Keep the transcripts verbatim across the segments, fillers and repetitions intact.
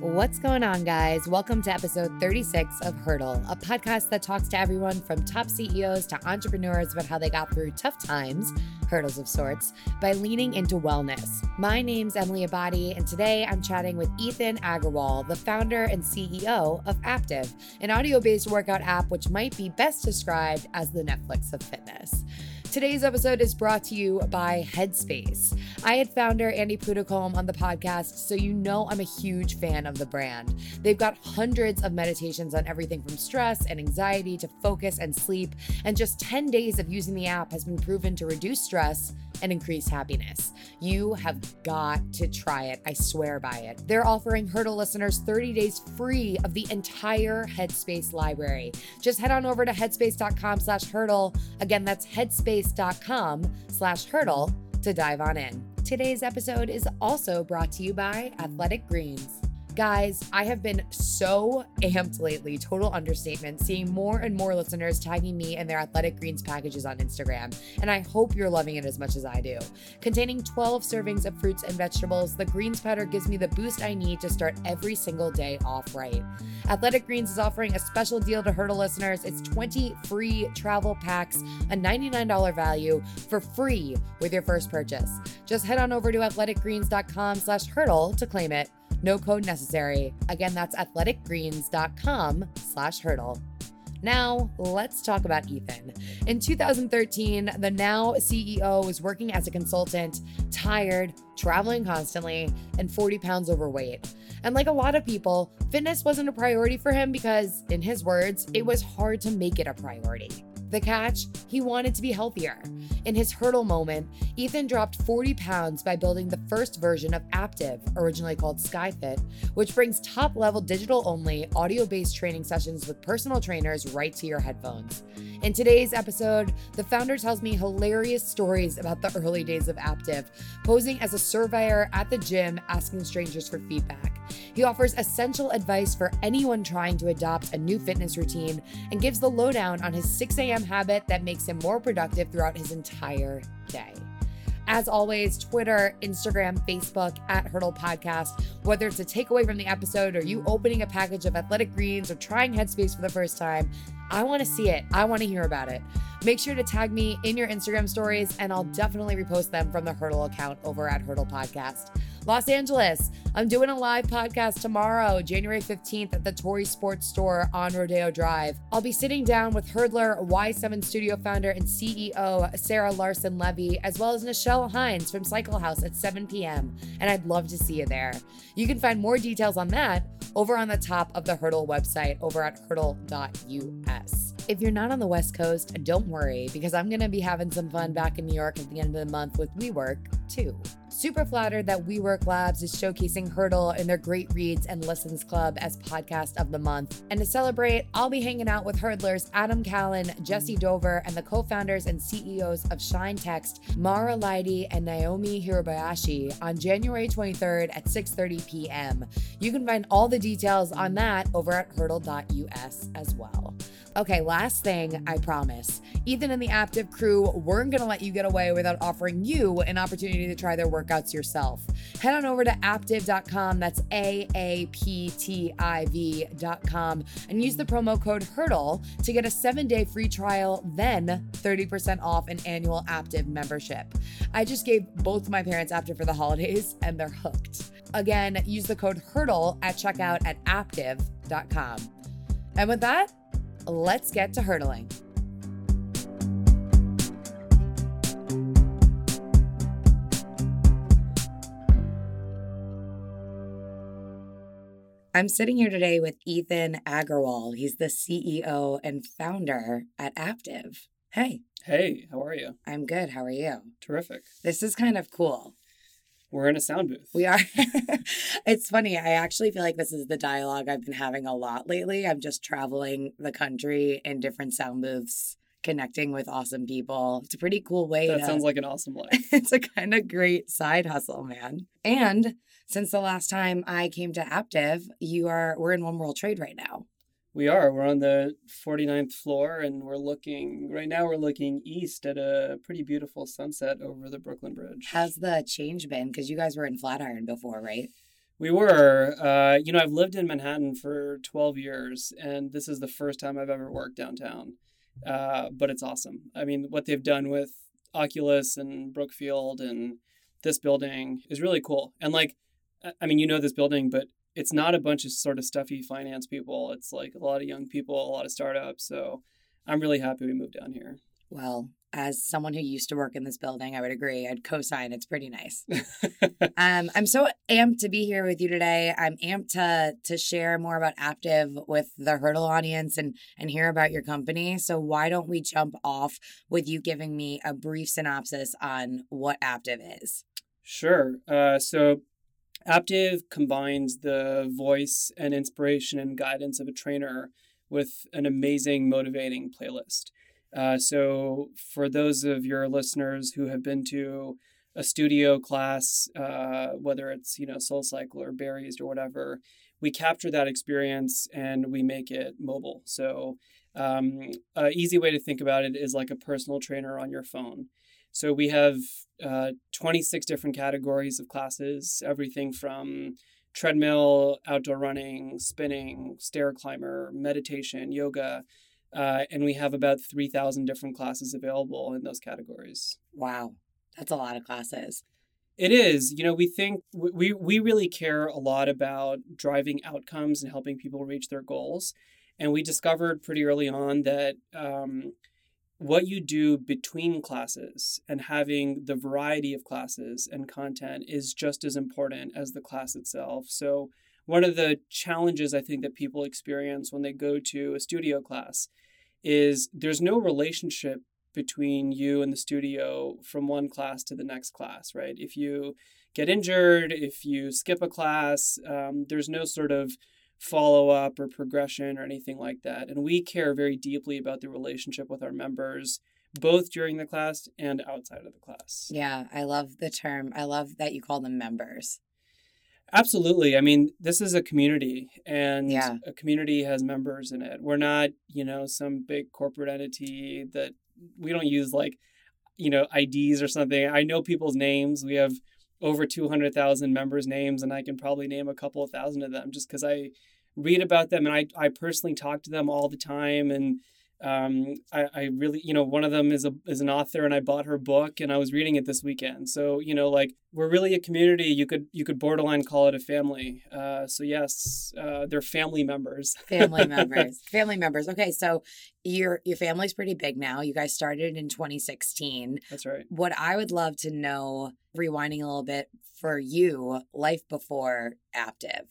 What's going on, guys? Welcome to episode thirty-six of Hurdle, a podcast that talks to everyone from top C E Os to entrepreneurs about how they got through tough times, hurdles of sorts, by leaning into wellness. My name's Emily Abadi, and today I'm chatting with Ethan Agrawal, the founder and C E O of Aptiv, an audio-based workout app which might be best described as the Netflix of fitness. Today's episode is brought to you by Headspace. I had founder Andy Puddicombe on the podcast, so you know I'm a huge fan of the brand. They've got hundreds of meditations on everything from stress and anxiety to focus and sleep, and just ten days of using the app has been proven to reduce stress and increase happiness. You have got to try it. I swear by it. They're offering Hurdle listeners thirty days free of the entire Headspace library. Just head on over to headspace.com slash hurdle. Again, that's headspace.com slash hurdle to dive on in. Today's episode is also brought to you by Athletic Greens. Guys, I have been so amped lately, total understatement, seeing more and more listeners tagging me in their Athletic Greens packages on Instagram, and I hope you're loving it as much as I do. Containing twelve servings of fruits and vegetables, the greens powder gives me the boost I need to start every single day off right. Athletic Greens is offering a special deal to Hurdle listeners. It's twenty free travel packs, a ninety-nine dollars value, for free with your first purchase. Just head on over to athleticgreens.com slash hurdle to claim it. No code necessary. Again, that's athleticgreens.com slash hurdle. Now, let's talk about Ethan. In two thousand thirteen, the now C E O was working as a consultant, tired, traveling constantly, and forty pounds overweight. And like a lot of people, fitness wasn't a priority for him because, in his words, it was hard to make it a priority. The catch? He wanted to be healthier. In his hurdle moment, Ethan dropped forty pounds by building the first version of Aptiv, originally called SkyFit, which brings top-level digital-only, audio-based training sessions with personal trainers right to your headphones. In today's episode, the founder tells me hilarious stories about the early days of Aptiv, posing as a surveyor at the gym asking strangers for feedback. He offers essential advice for anyone trying to adopt a new fitness routine and gives the lowdown on his six a.m. habit that makes him more productive throughout his entire day. As always, Twitter, Instagram, Facebook, at Hurdle Podcast. Whether it's a takeaway from the episode or you opening a package of Athletic Greens or trying Headspace for the first time, I want to see it. I want to hear about it. Make sure to tag me in your Instagram stories, and I'll definitely repost them from the Hurdle account over at Hurdle Podcast. Los Angeles, I'm doing a live podcast tomorrow, January fifteenth, at the Torrey Sports Store on Rodeo Drive. I'll be sitting down with Hurdler, Y seven Studio founder and C E O Sarah Larson Levy, as well as Nichelle Hines from Cycle House at seven p.m., and I'd love to see you there. You can find more details on that over on the top of the Hurdle website over at hurdle dot u s. If you're not on the West Coast, don't worry, because I'm going to be having some fun back in New York at the end of the month with WeWork, too. Super flattered that WeWork Labs is showcasing Hurdle in their Great Reads and Listens Club as Podcast of the Month. And to celebrate, I'll be hanging out with Hurdlers Adam Callan, Jesse Dover, and the co-founders and C E Os of Shine Text, Mara Leidy and Naomi Hirabayashi, on January twenty-third at six thirty p.m. You can find all the details on that over at hurdle dot u s as well. Okay, last thing, I promise. Ethan and the Aptiv crew weren't going to let you get away without offering you an opportunity to try their workouts yourself. Head on over to aptiv dot com, that's A A P T I V dot com, and use the promo code HURDLE to get a seven-day free trial, then thirty percent off an annual Aptiv membership. I just gave both my parents Aptiv for the holidays, and they're hooked. Again, use the code HURDLE at checkout at aptiv dot com. And with that, let's get to hurdling. I'm sitting here today with Ethan Agrawal. He's the C E O and founder at Aptiv. Hey. Hey, how are you? I'm good. How are you? Terrific. This is kind of cool. We're in a sound booth. We are. It's funny. I actually feel like this is the dialogue I've been having a lot lately. I'm just traveling the country in different sound booths, connecting with awesome people. It's a pretty cool way. That to... sounds like an awesome life. It's a kind of great side hustle, man. And since the last time I came to Aptiv, you are we're in One World Trade right now. We are. We're on the forty-ninth floor, and we're looking, right now we're looking east at a pretty beautiful sunset over the Brooklyn Bridge. How's the change been? Because you guys were in Flatiron before, right? We were. Uh, you know, I've lived in Manhattan for twelve years, and this is the first time I've ever worked downtown. Uh, but it's awesome. I mean, what they've done with Oculus and Brookfield and this building is really cool. And like, I mean, you know this building, but it's not a bunch of sort of stuffy finance people. It's like a lot of young people, a lot of startups. So I'm really happy we moved down here. Well, as someone who used to work in this building, I would agree. I'd co-sign. It's pretty nice. um, I'm so amped to be here with you today. I'm amped to to share more about Aptiv with the Hurdle audience and, and hear about your company. So why don't we jump off with you giving me a brief synopsis on what Aptiv is? Sure. Uh, so Aptiv combines the voice and inspiration and guidance of a trainer with an amazing, motivating playlist. Uh, so for those of your listeners who have been to a studio class, uh, whether it's, you know, Soul Cycle or Berries or whatever, we capture that experience and we make it mobile. So um, an easy way to think about it is like a personal trainer on your phone. So we have uh, twenty-six different categories of classes, everything from treadmill, outdoor running, spinning, stair climber, meditation, yoga. Uh, and we have about three thousand different classes available in those categories. Wow. That's a lot of classes. It is. You know, we think we, we really care a lot about driving outcomes and helping people reach their goals. And we discovered pretty early on that um, what you do between classes and having the variety of classes and content is just as important as the class itself. So one of the challenges I think that people experience when they go to a studio class is there's no relationship between you and the studio from one class to the next class, right? If you get injured, if you skip a class, um, there's no sort of follow-up or progression or anything like that. And we care very deeply about the relationship with our members, both during the class and outside of the class. Yeah, I love the term. I love that you call them members. Absolutely. I mean, this is a community, and yeah. a community has members in it. We're not, you know, some big corporate entity that we don't use like, you know, I Ds or something. I know people's names. We have over two hundred thousand members' names, and I can probably name a couple of thousand of them just because I read about them, and I, I personally talk to them all the time. And um, I, I really, you know, one of them is a is an author, and I bought her book, and I was reading it this weekend. So, you know, like we're really a community. You could you could borderline call it a family. Uh, so yes, uh, they're family members. Family members. Family members. Okay, so your your family's pretty big now. You guys started in twenty sixteen. That's right. What I would love to know, rewinding a little bit for you, life before Aptiv.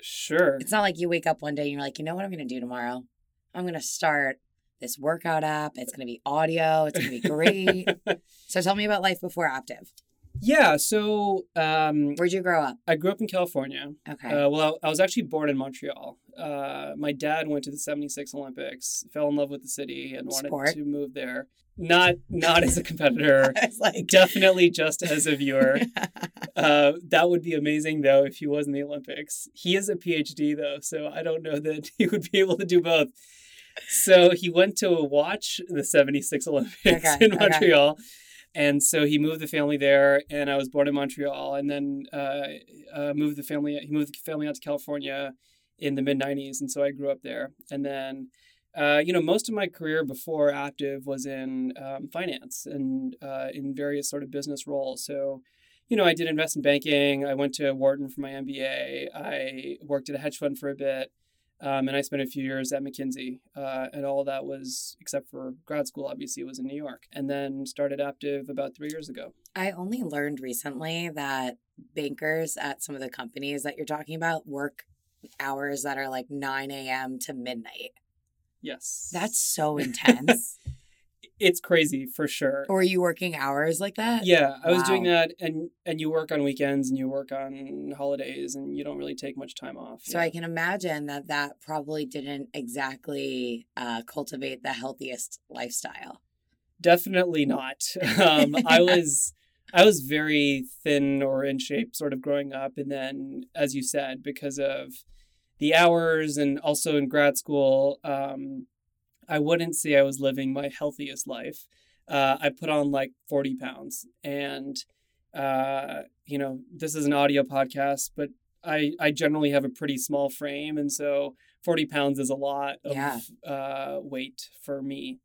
Sure. It's not like you wake up one day and you're like, you know what I'm going to do tomorrow. I'm going to start this workout app. It's going to be audio. It's going to be great. So tell me about life before Aptiv. Yeah. So um, where'd you grow up? I grew up in California. Okay. Uh, well, I was actually born in Montreal. Uh, my dad went to the seventy-six Olympics, fell in love with the city and wanted Sport. to move there. Not not as a competitor. Like... Definitely just as a viewer. Uh, that would be amazing, though, if he was in the Olympics. He is a P H D, though, so I don't know that he would be able to do both. So he went to watch the seventy-six Olympics okay, in Montreal. Okay. And so he moved the family there, and I was born in Montreal. And then uh, uh, moved the family. he moved the family out to California in the mid nineties. And so I grew up there. And then... Uh, you know, most of my career before Aptiv was in um, finance and uh, in various sort of business roles. So, you know, I did investment banking. I went to Wharton for my M B A. I worked at a hedge fund for a bit. Um, and I spent a few years at McKinsey. Uh, and all that was, except for grad school, obviously, was in New York. And then started Aptiv about three years ago. I only learned recently that bankers at some of the companies that you're talking about work hours that are like nine a.m. to midnight. Yes. That's so intense. It's crazy for sure. Or are you working hours like that? Yeah, I wow. was doing that. And, and you work on weekends and you work on holidays and you don't really take much time off. So yeah. I can imagine that that probably didn't exactly uh, cultivate the healthiest lifestyle. Definitely not. Um, I was I was very thin or in shape sort of growing up. And then, as you said, because of the hours and also in grad school, um, I wouldn't say I was living my healthiest life. Uh, I put on like forty pounds and, uh, you know, this is an audio podcast, but I, I generally have a pretty small frame. And so forty pounds is a lot of yeah. uh, weight for me.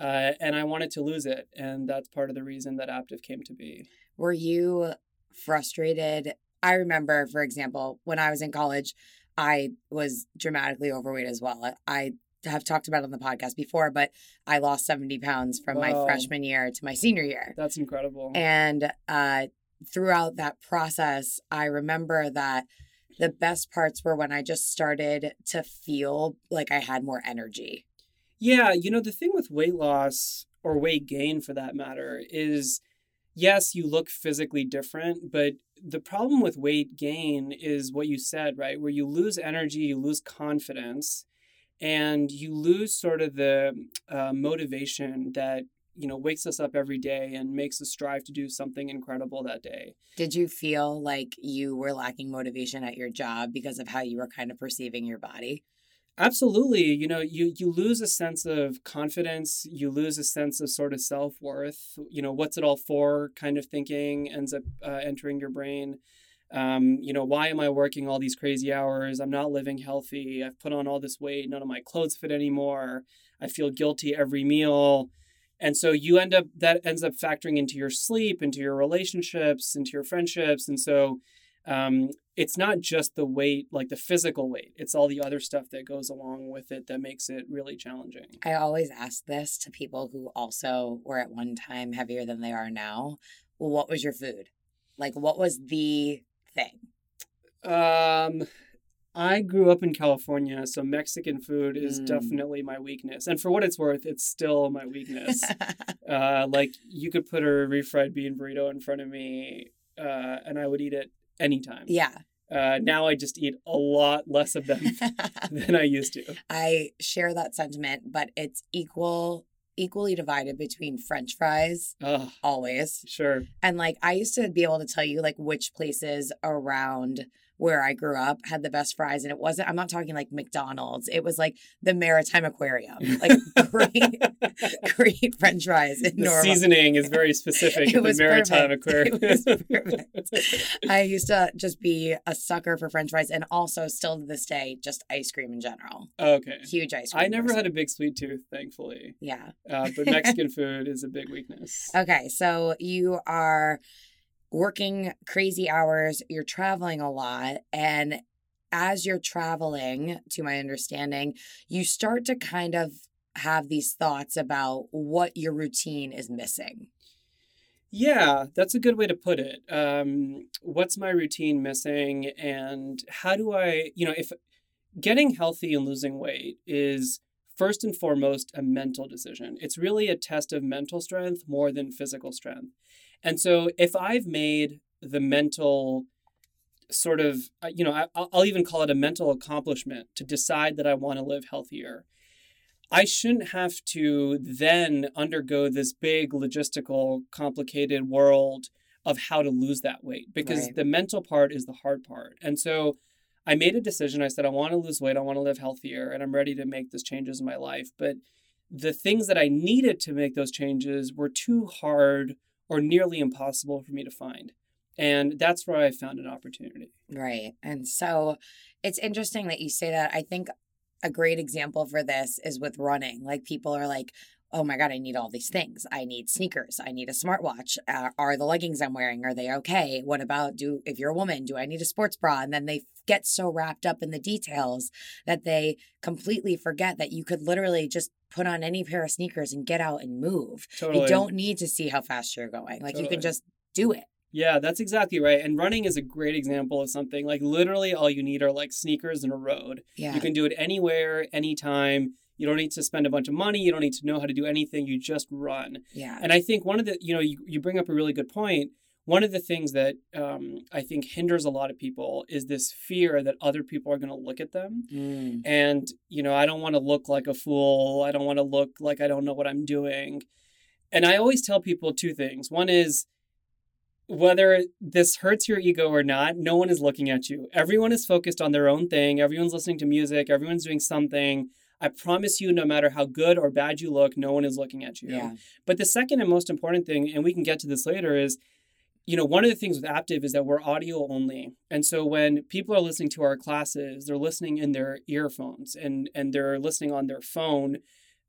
Uh, and I wanted to lose it. And that's part of the reason that Aptiv came to be. Were you frustrated? I remember, for example, when I was in college, I was dramatically overweight as well. I have talked about it on the podcast before, but I lost seventy pounds from Whoa. my freshman year to my senior year. That's incredible. And uh, throughout that process, I remember that the best parts were when I just started to feel like I had more energy. Yeah. You know, the thing with weight loss or weight gain for that matter is, yes, you look physically different, but the problem with weight gain is what you said, right? Where you lose energy, you lose confidence, and you lose sort of the uh, motivation that, you know, wakes us up every day and makes us strive to do something incredible that day. Did you feel like you were lacking motivation at your job because of how you were kind of perceiving your body? Absolutely. You know, you, you lose a sense of confidence. You lose a sense of sort of self-worth. You know, what's it all for kind of thinking ends up uh, entering your brain. Um, you know, why am I working all these crazy hours? I'm not living healthy. I've put on all this weight. None of my clothes fit anymore. I feel guilty every meal. And so you end up, that ends up factoring into your sleep, into your relationships, into your friendships. And so um, it's not just the weight, like the physical weight. It's all the other stuff that goes along with it that makes it really challenging. I always ask this to people who also were at one time heavier than they are now. Well, what was your food? Like, what was the thing? Um, I grew up in California, so Mexican food is mm. definitely my weakness. And for what it's worth, it's still my weakness. uh, like, you could put a refried bean burrito in front of me, uh, and I would eat it anytime. Yeah. Uh, now I just eat a lot less of them than I used to. I share that sentiment, but it's equal, equally divided between French fries, Ugh. always. Sure. And like, I used to be able to tell you like which places around where I grew up had the best fries. And it wasn't, I'm not talking like McDonald's. It was like the Maritime Aquarium, like great, great French fries. In the seasoning is very specific. It was the Maritime perfect. Aquarium. It was perfect. I used to just be a sucker for French fries, and also still to this day, just ice cream in general. Okay. Huge ice cream. I never person. had a big sweet tooth, thankfully. Yeah. Uh, but Mexican food is a big weakness. Okay. So you are working crazy hours, you're traveling a lot, and as you're traveling, to my understanding, you start to kind of have these thoughts about what your routine is missing. Yeah, that's a good way to put it. Um, what's my routine missing, and how do I, you know, if getting healthy and losing weight is first and foremost a mental decision. It's really a test of mental strength more than physical strength. And so if I've made the mental sort of, you know, I, I'll even call it a mental accomplishment to decide that I want to live healthier, I shouldn't have to then undergo this big logistical, complicated world of how to lose that weight, because right. the mental part is the hard part. And so I made a decision. I said, I want to lose weight. I want to live healthier, and I'm ready to make these changes in my life. But the things that I needed to make those changes were too hard or nearly impossible for me to find. And that's where I found an opportunity. Right. And so it's interesting that you say that. I think a great example for this is with running. Like, people are like, oh my God, I need all these things. I need sneakers. I need a smartwatch. Uh, are the leggings I'm wearing, are they okay? What about, do if you're a woman, do I need a sports bra? And then they get so wrapped up in the details that they completely forget that you could literally just put on any pair of sneakers and get out and move. Totally. You don't need to see how fast you're going. Like, totally. You can just do it. Yeah, that's exactly right. And running is a great example of something like literally all you need are like sneakers and a road. Yeah. You can do it anywhere, anytime. You don't need to spend a bunch of money. You don't need to know how to do anything. You just run. Yeah. And I think one of the, you know, you, you bring up a really good point. One of the things that um, I think hinders a lot of people is this fear that other people are going to look at them. Mm. And, you know, I don't want to look like a fool. I don't want to look like I don't know what I'm doing. And I always tell people two things. One is, whether this hurts your ego or not, no one is looking at you. Everyone is focused on their own thing. Everyone's listening to music. Everyone's doing something. I promise you, no matter how good or bad you look, no one is looking at you. Yeah. But the second and most important thing, and we can get to this later, is you know, one of the things with Aptiv is that we're audio only. And so when people are listening to our classes, they're listening in their earphones and, and they're listening on their phone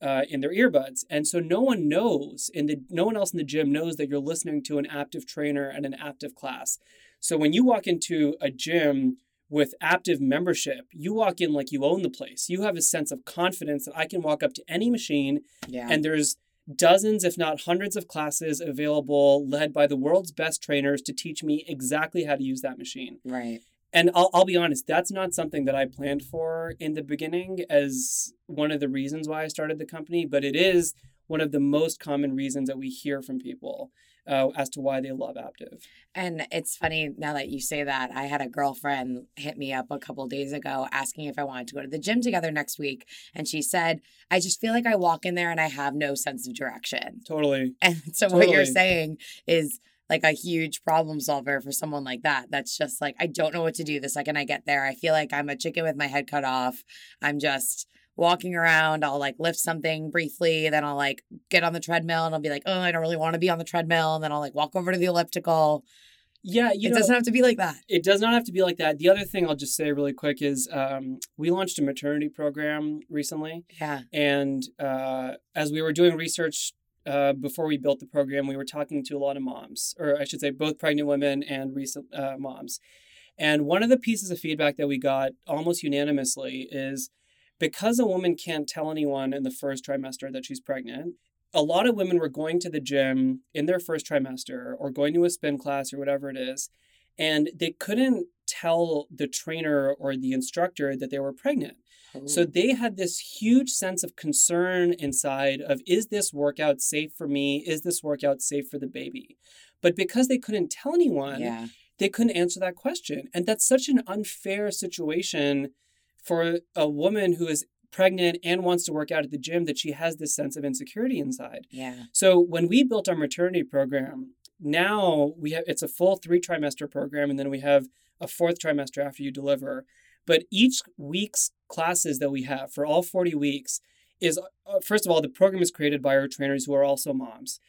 uh, in their earbuds. And so no one knows, in the, no one else in the gym knows that you're listening to an Aptiv trainer and an Aptiv class. So when you walk into a gym with Aptiv membership, you walk in like you own the place. You have a sense of confidence that I can walk up to any machine yeah. and there's dozens, if not hundreds, of classes available led by the world's best trainers to teach me exactly how to use that machine. Right. And I'll, I'll be honest, that's not something that I planned for in the beginning as one of the reasons why I started the company, but it is one of the most common reasons that we hear from people uh, as to why they love Aptiv. And it's funny now that you say that. I had a girlfriend hit me up a couple days ago asking if I wanted to go to the gym together next week. And she said, I just feel like I walk in there and I have no sense of direction. Totally. And so totally. What you're saying is like a huge problem solver for someone like that. That's just like, I don't know what to do the second I get there. I feel like I'm a chicken with my head cut off. I'm just walking around, I'll like lift something briefly, then I'll like get on the treadmill and I'll be like, oh, I don't really want to be on the treadmill. And then I'll like walk over to the elliptical. Yeah. You it know, doesn't have to be like that. It does not have to be like that. The other thing I'll just say really quick is um, we launched a maternity program recently. Yeah. And uh, as we were doing research uh, before we built the program, we were talking to a lot of moms, or I should say both pregnant women and recent uh, moms. And one of the pieces of feedback that we got almost unanimously is, because a woman can't tell anyone in the first trimester that she's pregnant, a lot of women were going to the gym in their first trimester or going to a spin class or whatever it is, and they couldn't tell the trainer or the instructor that they were pregnant. Oh. So they had this huge sense of concern inside of, is this workout safe for me? Is this workout safe for the baby? But because they couldn't tell anyone, yeah. they couldn't answer that question. And that's such an unfair situation for a woman who is pregnant and wants to work out at the gym, that she has this sense of insecurity inside. Yeah. So when we built our maternity program, now we have, it's a full three trimester program, and then we have a fourth trimester after you deliver. But each week's classes that we have for all forty weeks is, uh, first of all, the program is created by our trainers who are also moms.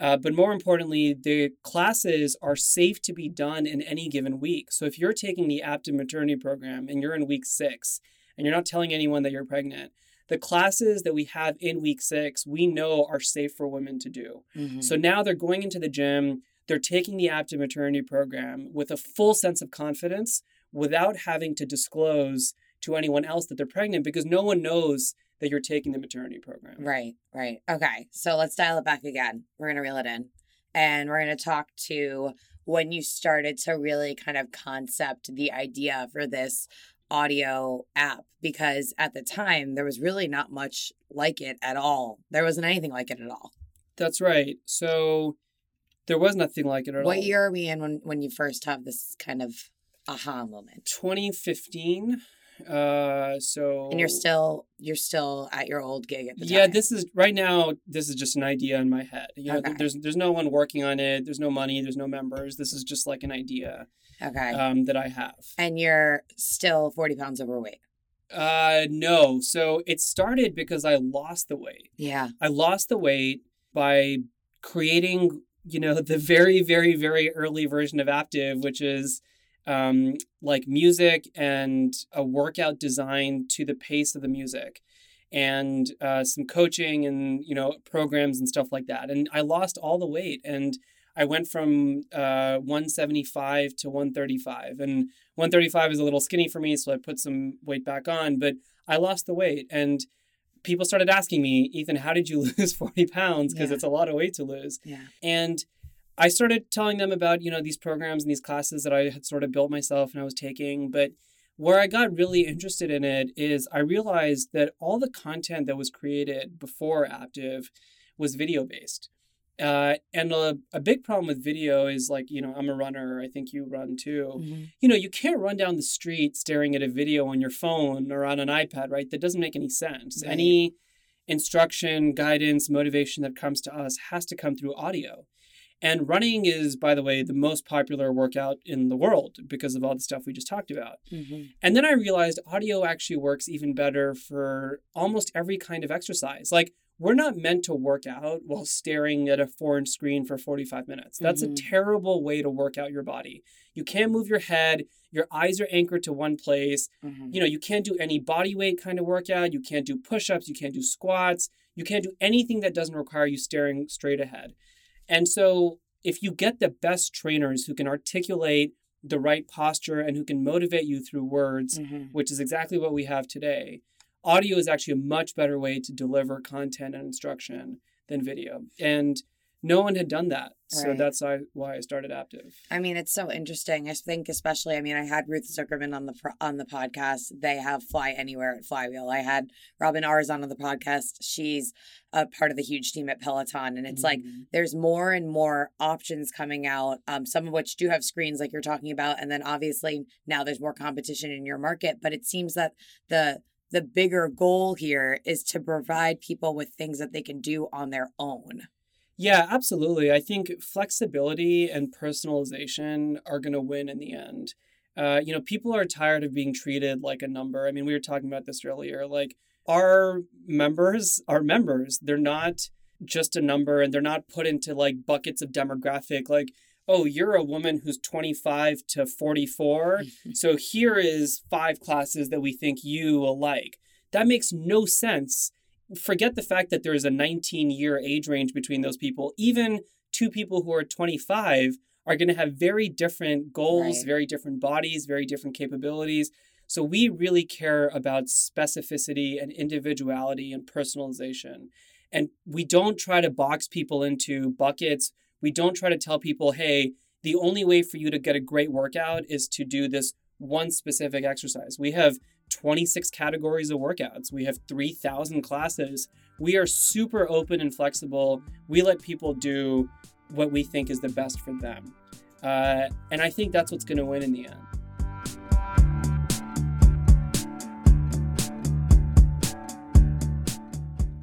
Uh, but more importantly, the classes are safe to be done in any given week. So if you're taking the Aptiv maternity program and you're in week six and you're not telling anyone that you're pregnant, the classes that we have in week six, we know are safe for women to do. Mm-hmm. So now they're going into the gym, they're taking the Aptiv maternity program with a full sense of confidence without having to disclose to anyone else that they're pregnant, because no one knows that you're taking the maternity program. Right, right. Okay, so let's dial it back again. We're going to reel it in. And we're going to talk to when you started to really kind of concept the idea for this audio app, because at the time, there was really not much like it at all. There wasn't anything like it at all. That's right. So there was nothing like it at all. What year are we in when, when you first have this kind of aha moment? twenty fifteen. Uh, so and you're still you're still at your old gig at the time. Yeah, this is right now. This is just an idea in my head. You know, okay. there's there's no one working on it. There's no money. There's no members. This is just like an idea. Okay. Um, that I have. And you're still forty pounds overweight. Uh, no. So it started because I lost the weight. Yeah. I lost the weight by creating, you know, the very very very early version of Aptiv, which is. Um, like music and a workout designed to the pace of the music, and uh, some coaching and, you know, programs and stuff like that. And I lost all the weight, and I went from uh, one seventy-five to one thirty-five, and one thirty-five is a little skinny for me. So I put some weight back on, but I lost the weight, and people started asking me, Ethan, how did you lose forty pounds? Cause yeah. it's a lot of weight to lose. Yeah. And I started telling them about, you know, these programs and these classes that I had sort of built myself and I was taking. But where I got really interested in it is I realized that all the content that was created before Aptiv was video based. Uh, and a, a big problem with video is, like, you know, I'm a runner. I think you run too. Mm-hmm. You know, you can't run down the street staring at a video on your phone or on an iPad, right? That doesn't make any sense. Right. Any instruction, guidance, motivation that comes to us has to come through audio. And running is, by the way, the most popular workout in the world because of all the stuff we just talked about. Mm-hmm. And then I realized audio actually works even better for almost every kind of exercise. Like we're not meant to work out while staring at a foreign screen for forty-five minutes. That's mm-hmm. a terrible way to work out your body. You can't move your head. Your eyes are anchored to one place. Mm-hmm. You know, you can't do any body weight kind of workout. You can't do push-ups. You can't do squats. You can't do anything that doesn't require you staring straight ahead. And so if you get the best trainers who can articulate the right posture and who can motivate you through words, mm-hmm. which is exactly what we have today, audio is actually a much better way to deliver content and instruction than video. And no one had done that. Right. So that's why I started Aptiv. I mean, it's so interesting. I think especially, I mean, I had Ruth Zuckerman on the on the podcast. They have Fly Anywhere at Flywheel. I had Robin Arzon on the podcast. She's a part of the huge team at Peloton. And it's mm-hmm. like there's more and more options coming out, um, some of which do have screens like you're talking about. And then obviously now there's more competition in your market. But it seems that the the bigger goal here is to provide people with things that they can do on their own. Yeah, absolutely. I think flexibility and personalization are going to win in the end. Uh, you know, people are tired of being treated like a number. I mean, we were talking about this earlier. Like, our members are members. They're not just a number, and they're not put into like buckets of demographic. Like, oh, you're a woman who's twenty-five to forty-four. So here is five classes that we think you will like. That makes no sense. Forget the fact that there is a nineteen-year age range between those people. Even two people who are twenty-five are going to have very different goals, right. very different bodies, very different capabilities. So we really care about specificity and individuality and personalization. And we don't try to box people into buckets. We don't try to tell people, hey, the only way for you to get a great workout is to do this one specific exercise. We have twenty-six categories of workouts. We have three thousand classes. We are super open and flexible. We let people do what we think is the best for them. Uh, and I think that's what's going to win in the end.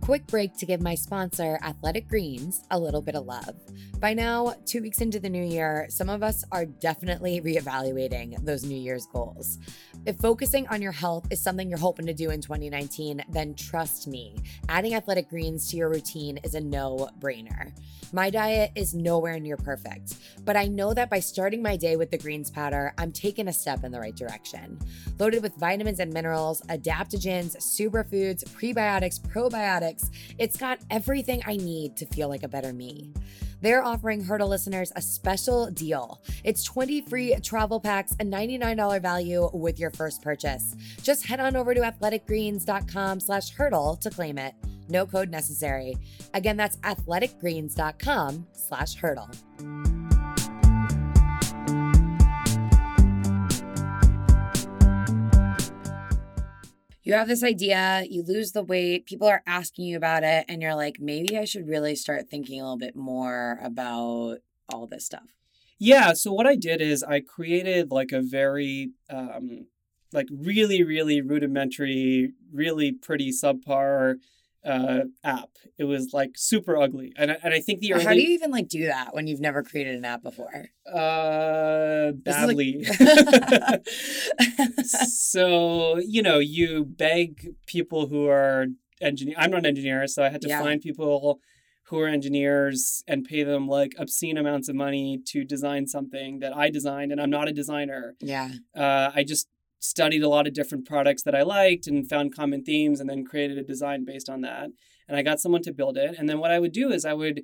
Quick break to give my sponsor, Athletic Greens, a little bit of love. By now, two weeks into the new year, some of us are definitely reevaluating those New Year's goals. If focusing on your health is something you're hoping to do in twenty nineteen, then trust me, adding Athletic Greens to your routine is a no-brainer. My diet is nowhere near perfect, but I know that by starting my day with the greens powder, I'm taking a step in the right direction. Loaded with vitamins and minerals, adaptogens, superfoods, prebiotics, probiotics, it's got everything I need to feel like a better me. They're offering Hurdle listeners a special deal. It's twenty free travel packs, a ninety-nine dollars value with your first purchase. Just head on over to athleticgreens.com slash hurdle to claim it. No code necessary. Again, that's athleticgreens.com slash hurdle. You have this idea, you lose the weight, people are asking you about it, and you're like, maybe I should really start thinking a little bit more about all this stuff. Yeah. So what I did is I created like a very, um, like really, really rudimentary, really pretty subpar uh, app. It was like super ugly. And I, and I think the early... How do you even like do that when you've never created an app before? Uh, badly. Like... So, you know, you beg people who are engineer. I'm not an engineer, so I had to yeah. find people who are engineers and pay them like obscene amounts of money to design something that I designed, and I'm not a designer. Yeah. Uh, I just studied a lot of different products that I liked and found common themes and then created a design based on that. And I got someone to build it. And then what I would do is I would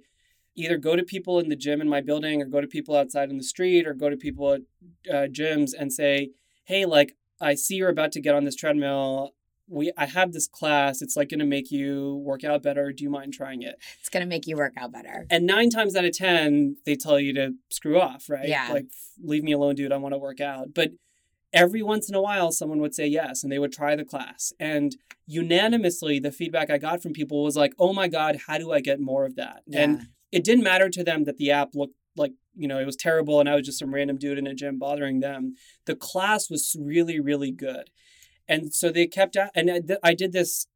either go to people in the gym in my building or go to people outside in the street or go to people at uh, gyms and say, hey, like, I see you're about to get on this treadmill. We I have this class. It's like going to make you work out better. Do you mind trying it? It's going to make you work out better. And nine times out of ten, they tell you to screw off, right? Yeah. Like, leave me alone, dude. I want to work out. But every once in a while, someone would say yes, and they would try the class. And unanimously, the feedback I got from people was like, oh, my God, how do I get more of that? Yeah. And it didn't matter to them that the app looked like, you know, it was terrible and I was just some random dude in a gym bothering them. The class was really, really good. And so they kept at, and I did this,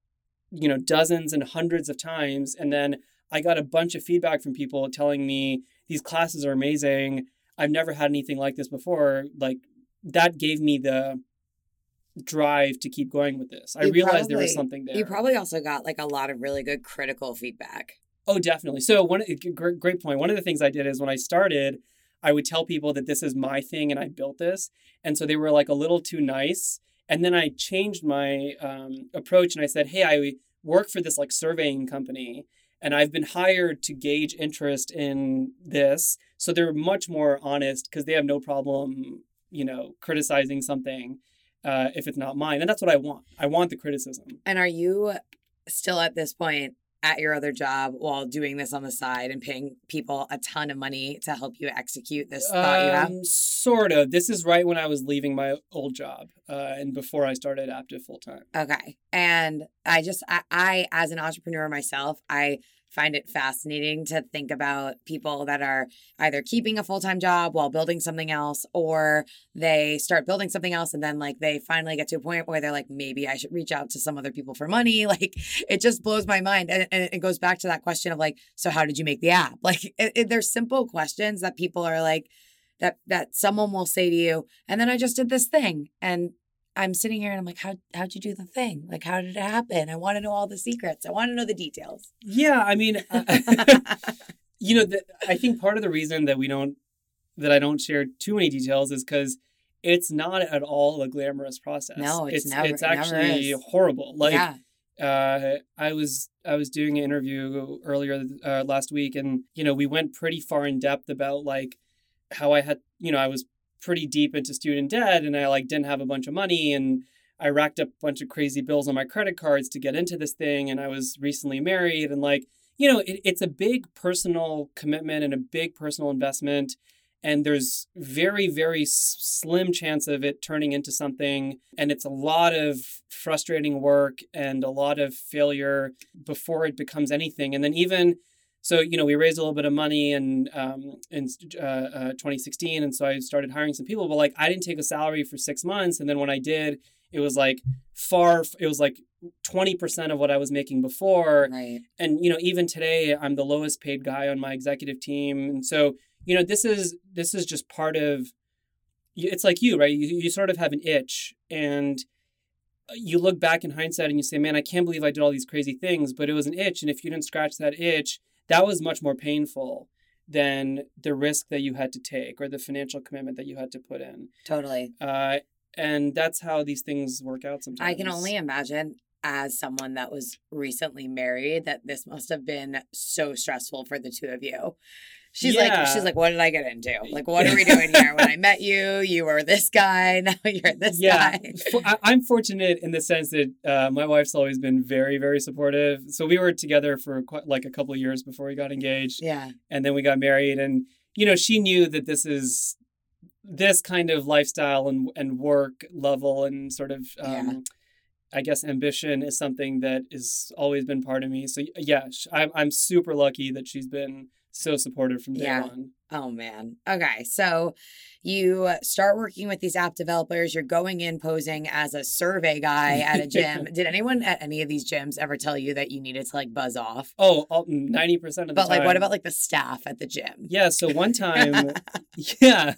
you know, dozens and hundreds of times. And then I got a bunch of feedback from people telling me these classes are amazing. I've never had anything like this before. Like, that gave me the drive to keep going with this. I you realized probably, there was something there. You probably also got like a lot of really good critical feedback. Oh, definitely. So one great point. One of the things I did is when I started, I would tell people that this is my thing and I built this. And so they were like a little too nice. And then I changed my um, approach and I said, hey, I work for this like surveying company and I've been hired to gauge interest in this. So they're much more honest because they have no problem, you know, criticizing something uh, if it's not mine. And that's what I want. I want the criticism. And are you still at this point at your other job while doing this on the side and paying people a ton of money to help you execute this thought um, you have? Sort of. This is right when I was leaving my old job uh, and before I started Aptiv full time. Okay. And I just, I, I, as an entrepreneur myself, I find it fascinating to think about people that are either keeping a full-time job while building something else, or they start building something else and then like they finally get to a point where they're like, maybe I should reach out to some other people for money. Like it just blows my mind. And, and it goes back to that question of like, so how did you make the app? Like it, it, there's simple questions that people are like, that that someone will say to you. And then I just did this thing. And I'm sitting here and I'm like, how, how'd you do the thing? Like, how did it happen? I want to know all the secrets. I want to know the details. Yeah. I mean, uh, you know, the, I think part of the reason that we don't, that I don't share too many details is because it's not at all a glamorous process. No, it's, it's never. It's actually never horrible. Like, yeah. uh, I was, I was doing an interview earlier uh, last week and, you know, we went pretty far in depth about like how I had, you know, I was pretty deep into student debt and I like didn't have a bunch of money and I racked up a bunch of crazy bills on my credit cards to get into this thing. And I was recently married and like, you know, it, it's a big personal commitment and a big personal investment. And there's very, very slim chance of it turning into something. And it's a lot of frustrating work and a lot of failure before it becomes anything. And then even So, you know, we raised a little bit of money in, um, in uh, uh, twenty sixteen. And so I started hiring some people. But like, I didn't take a salary for six months. And then when I did, it was like far, it was like twenty percent of what I was making before. Right. And, you know, even today, I'm the lowest paid guy on my executive team. And so, you know, this is this is just part of, it's like you, right? You, you sort of have an itch. And you look back in hindsight and you say, man, I can't believe I did all these crazy things. But it was an itch. And if you didn't scratch that itch, that was much more painful than the risk that you had to take or the financial commitment that you had to put in. Totally. Uh, and that's how these things work out sometimes. I can only imagine as someone that was recently married that this must have been so stressful for the two of you. She's yeah. like, she's like, what did I get into? Like, what are we doing here? When I met you, you were this guy. Now you're this yeah. guy. I- I'm fortunate in the sense that uh, my wife's always been very, very supportive. So we were together for quite, like a couple of years before we got engaged. Yeah. And then we got married. And, you know, she knew that this is this kind of lifestyle and, and work level and sort of, um, yeah. I guess, ambition is something that has always been part of me. So, yeah, I- I'm super lucky that she's been so supportive from day yeah. on. Oh, man. Okay. So you start working with these app developers. You're going in posing as a survey guy at a gym. Did anyone at any of these gyms ever tell you that you needed to like buzz off? Oh, ninety percent of the but, time. But like, what about like the staff at the gym? Yeah. So one time, yeah,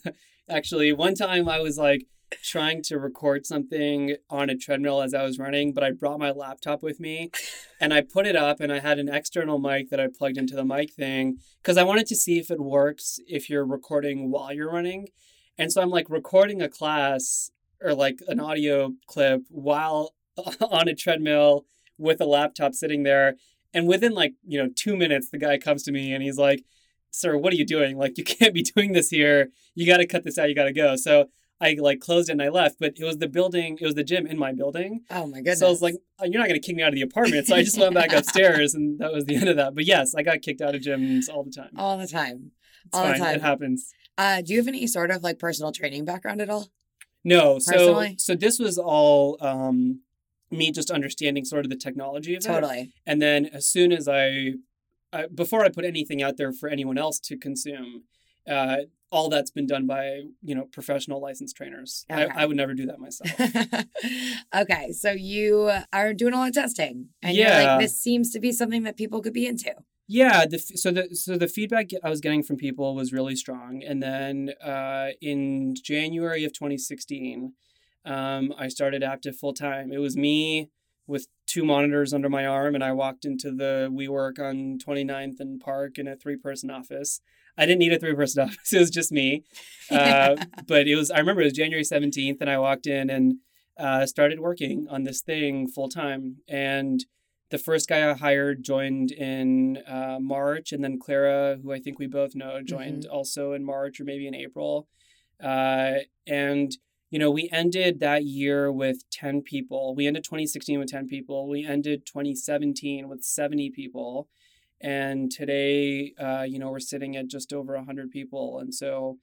actually one time I was like trying to record something on a treadmill as I was running, but I brought my laptop with me and I put it up and I had an external mic that I plugged into the mic thing because I wanted to see if it works if you're recording while you're running. And so I'm like recording a class or like an audio clip while on a treadmill with a laptop sitting there. And within like, you know, two minutes, the guy comes to me and he's like, sir, what are you doing? Like, you can't be doing this here. You got to cut this out. You got to go. So I like closed it and I left, but it was the building, it was the gym in my building. Oh my goodness. So I was like, you're not going to kick me out of the apartment. So I just went back upstairs and that was the end of that. But yes, I got kicked out of gyms all the time. All the time. It's all fine. The time. It happens. Uh, do you have any sort of like personal training background at all? No. Personally? So, so this was all um, me just understanding sort of the technology of totally. It. Totally. And then as soon as I, I, before I put anything out there for anyone else to consume, uh, all that's been done by, you know, professional licensed trainers. Okay. I, I would never do that myself. Okay. So you are doing a lot of testing and yeah. you're like, this seems to be something that people could be into. Yeah. The, so the so the feedback I was getting from people was really strong. And then uh, in January of twenty sixteen, um, I started Aptiv full time. It was me with two monitors under my arm, and I walked into the WeWork on twenty-ninth and Park in a three-person office. I didn't need a three-person office. It was just me. Uh, but it was, I remember it was January seventeenth, and I walked in and uh, started working on this thing full time. And the first guy I hired joined in uh, March, and then Clara, who I think we both know, joined mm-hmm. also in March or maybe in April. Uh, and, you know, we ended that year with ten people. We ended twenty sixteen with ten people. We ended twenty seventeen with seventy people. And today, uh, you know, we're sitting at just over one hundred people. And so,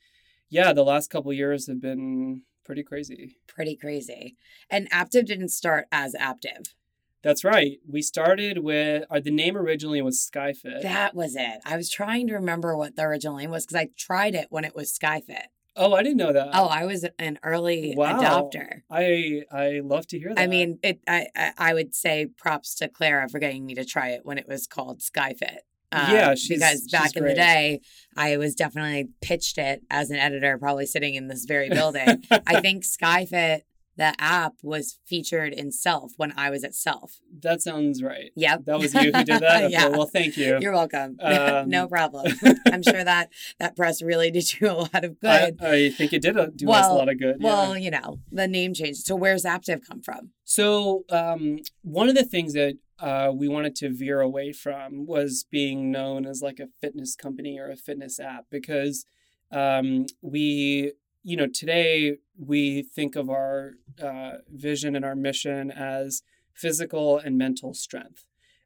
yeah, the last couple of years have been pretty crazy. Pretty crazy. And Aptiv didn't start as Aptiv. That's right. We started with, uh, the name originally was SkyFit. That was it. I was trying to remember what the original name was because I tried it when it was SkyFit. Oh, I didn't know that. Oh, I was an early wow. adopter. I I love to hear that. I mean, it. I, I I would say props to Clara for getting me to try it when it was called SkyFit. Um, yeah, she's Because back she's in great. the day, I was definitely pitched it as an editor, probably sitting in this very building. I think SkyFit, the app, was featured in Self when I was at Self. That sounds right. Yep. That was you who did that? Okay, yeah. Well, thank you. You're welcome. Um, no problem. I'm sure that that press really did you a lot of good. I, I think it did do well, us a lot of good. Well, yeah. You know, the name change. So where's Aptiv come from? So um, one of the things that uh, we wanted to veer away from was being known as like a fitness company or a fitness app, because um, we... You know, today we think of our uh, vision and our mission as physical and mental strength.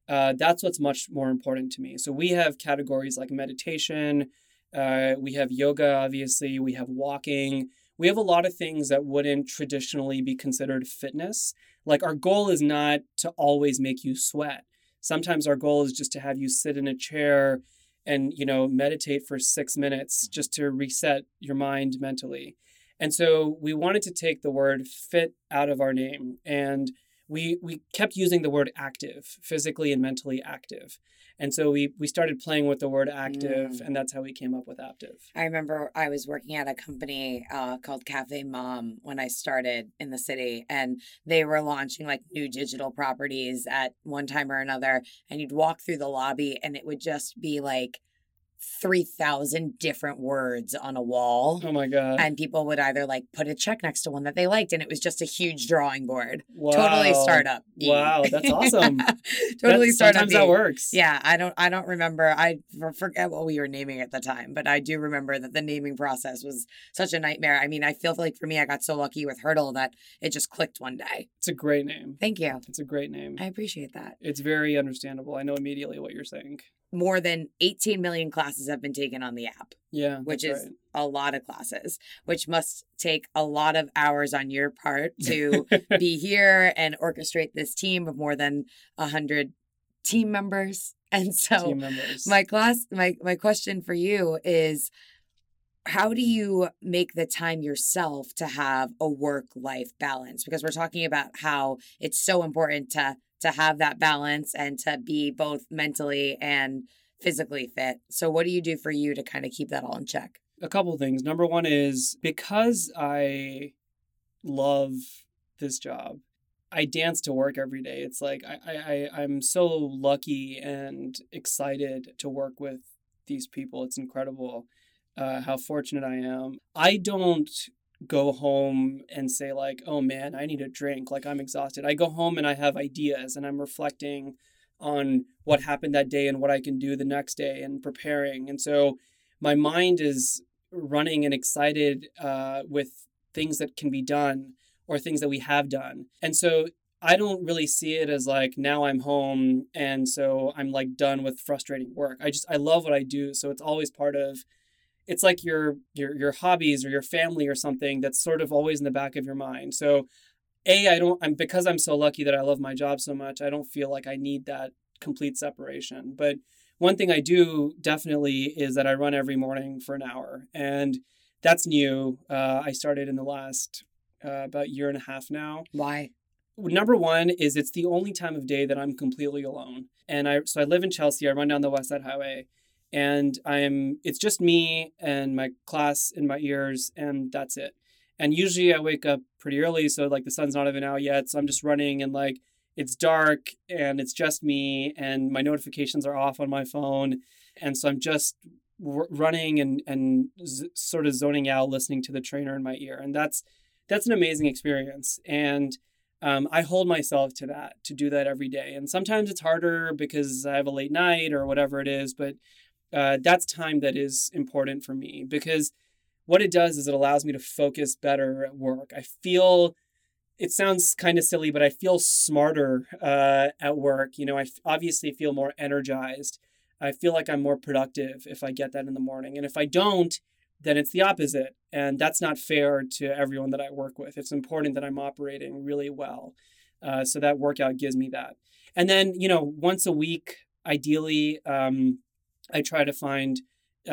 Uh, that's what's much more important to me. So we have categories like meditation, uh, we have yoga, obviously, we have walking. We have a lot of things that wouldn't traditionally be considered fitness. Like our goal is not to always make you sweat. Sometimes our goal is just to have you sit in a chair and, you know, meditate for six minutes just to reset your mind mentally. And so we wanted to take the word fit out of our name. And we we kept using the word active, physically and mentally active. And so we we started playing with the word active, mm. and that's how we came up with Aptiv. I remember I was working at a company uh, called Cafe Mom when I started in the city, and they were launching like new digital properties at one time or another. And you'd walk through the lobby and it would just be like three thousand different words on a wall. Oh my God. And people would either like put a check next to one that they liked, and it was just a huge drawing board. Wow. Totally startup. Wow, that's awesome. totally that's, startup. Sometimes that works. Yeah, I don't I don't remember. I forget what we were naming at the time, but I do remember that the naming process was such a nightmare. I mean, I feel like for me, I got so lucky with Hurdle that it just clicked one day. It's a great name. Thank you. It's a great name. I appreciate that. It's very understandable. I know immediately what you're saying. More than eighteen million classes have been taken on the app. Yeah. Which is right. a lot of classes, which must take a lot of hours on your part to be here and orchestrate this team of more than one hundred team members. And so team members. my class, my, my question for you is, how do you make the time yourself to have a work-life balance? Because we're talking about how it's so important to to have that balance and to be both mentally and physically fit. So what do you do for you to kind of keep that all in check? A couple of things. Number one is, because I love this job, I dance to work every day. It's like, I, I, I'm so lucky and excited to work with these people. It's incredible uh, how fortunate I am. I don't go home and say like, oh man, I need a drink. Like I'm exhausted. I go home and I have ideas and I'm reflecting on what happened that day and what I can do the next day and preparing. And so my mind is running and excited uh, with things that can be done or things that we have done. And so I don't really see it as like, now I'm home and so I'm like done with frustrating work. I just, I love what I do. So it's always part of It's like your your your hobbies or your family or something that's sort of always in the back of your mind. So, A, I don't, I'm because I'm so lucky that I love my job so much, I don't feel like I need that complete separation. But one thing I do definitely is that I run every morning for an hour. And that's new. Uh, I started in the last uh, about year and a half now. Why? Number one is it's the only time of day that I'm completely alone. And I so I live in Chelsea. I run down the West Side Highway. And I'm, it's just me and my class in my ears, and that's it. And usually I wake up pretty early, so like the sun's not even out yet. So I'm just running and like it's dark and it's just me and my notifications are off on my phone. And so I'm just r- running and, and z- sort of zoning out, listening to the trainer in my ear. And that's that's an amazing experience. And um, I hold myself to that, to do that every day. And sometimes it's harder because I have a late night or whatever it is. But uh, that's time that is important for me, because what it does is it allows me to focus better at work. I feel, it sounds kind of silly, but I feel smarter uh, at work. You know, I f- obviously feel more energized. I feel like I'm more productive if I get that in the morning. And if I don't, then it's the opposite. And that's not fair to everyone that I work with. It's important that I'm operating really well. Uh, so that workout gives me that. And then, you know, once a week, ideally, um, I try to find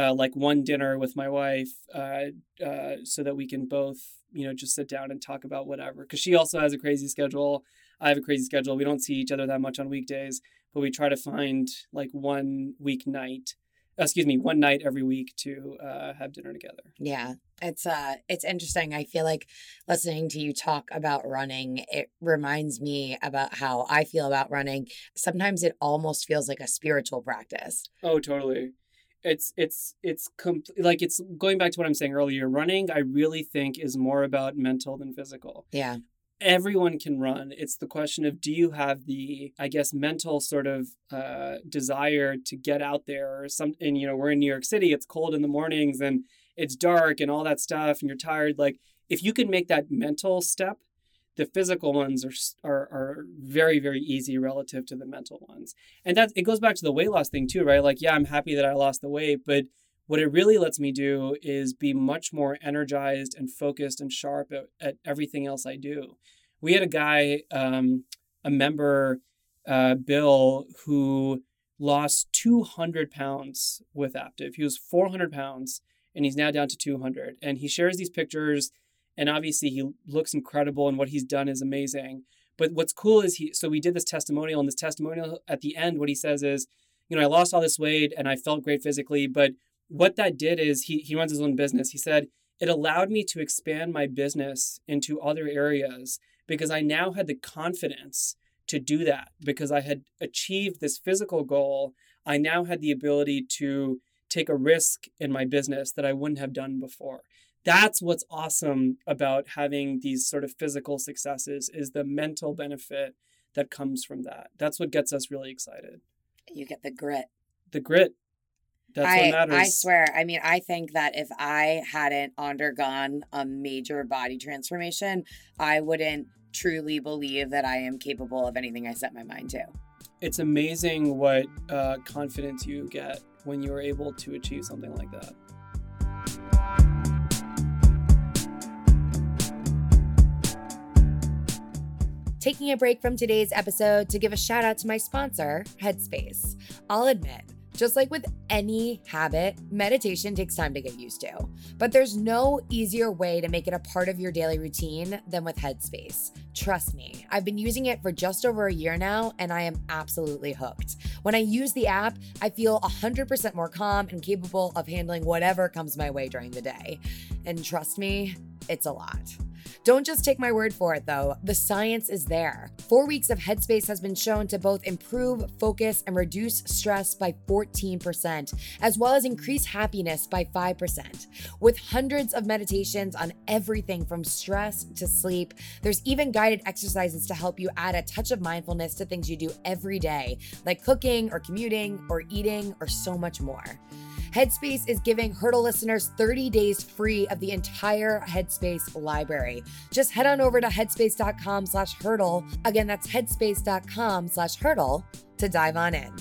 Uh, like one dinner with my wife uh, uh, so that we can both, you know, just sit down and talk about whatever. Because she also has a crazy schedule. I have a crazy schedule. We don't see each other that much on weekdays, but we try to find like one week night, excuse me, one night every week to uh, have dinner together. Yeah, it's uh, it's interesting. I feel like listening to you talk about running, it reminds me about how I feel about running. Sometimes it almost feels like a spiritual practice. Oh, totally. It's it's it's comp- like it's going back to what I'm saying earlier. Running, I really think, is more about mental than physical. Yeah. Everyone can run. It's the question of, do you have the, I guess, mental sort of uh, desire to get out there or something? You know, we're in New York City. It's cold in the mornings and it's dark and all that stuff. And you're tired. Like, if you can make that mental step, the physical ones are, are are very, very easy relative to the mental ones. And that it goes back to the weight loss thing too, right? Like, yeah, I'm happy that I lost the weight, but what it really lets me do is be much more energized and focused and sharp at, at everything else I do. We had a guy, um, a member, uh, Bill, who lost two hundred pounds with Aptiv. He was four hundred pounds and he's now down to two hundred. And he shares these pictures. And obviously he looks incredible and what he's done is amazing. But what's cool is he, so we did this testimonial, and this testimonial at the end, what he says is, you know, I lost all this weight and I felt great physically, but what that did is he, he runs his own business. He said, it allowed me to expand my business into other areas because I now had the confidence to do that because I had achieved this physical goal. I now had the ability to take a risk in my business that I wouldn't have done before. That's what's awesome about having these sort of physical successes, is the mental benefit that comes from that. That's what gets us really excited. You get the grit. The grit. That's I, what matters. I swear. I mean, I think that if I hadn't undergone a major body transformation, I wouldn't truly believe that I am capable of anything I set my mind to. It's amazing what uh, confidence you get when you're able to achieve something like that. Taking a break from today's episode to give a shout out to my sponsor, Headspace. I'll admit, just like with any habit, meditation takes time to get used to. But there's no easier way to make it a part of your daily routine than with Headspace. Trust me, I've been using it for just over a year now, and I am absolutely hooked. When I use the app, I feel one hundred percent more calm and capable of handling whatever comes my way during the day. And trust me, it's a lot. Don't just take my word for it, though. The science is there. Four weeks of Headspace has been shown to both improve focus and reduce stress by fourteen percent, as well as increase happiness by five percent. With hundreds of meditations on everything from stress to sleep, there's even guided exercises to help you add a touch of mindfulness to things you do every day, like cooking or commuting or eating or so much more. Headspace is giving Hurdle listeners thirty days free of the entire Headspace library. Just head on over to headspace.com slash hurdle. Again, that's headspace.com slash hurdle to dive on in.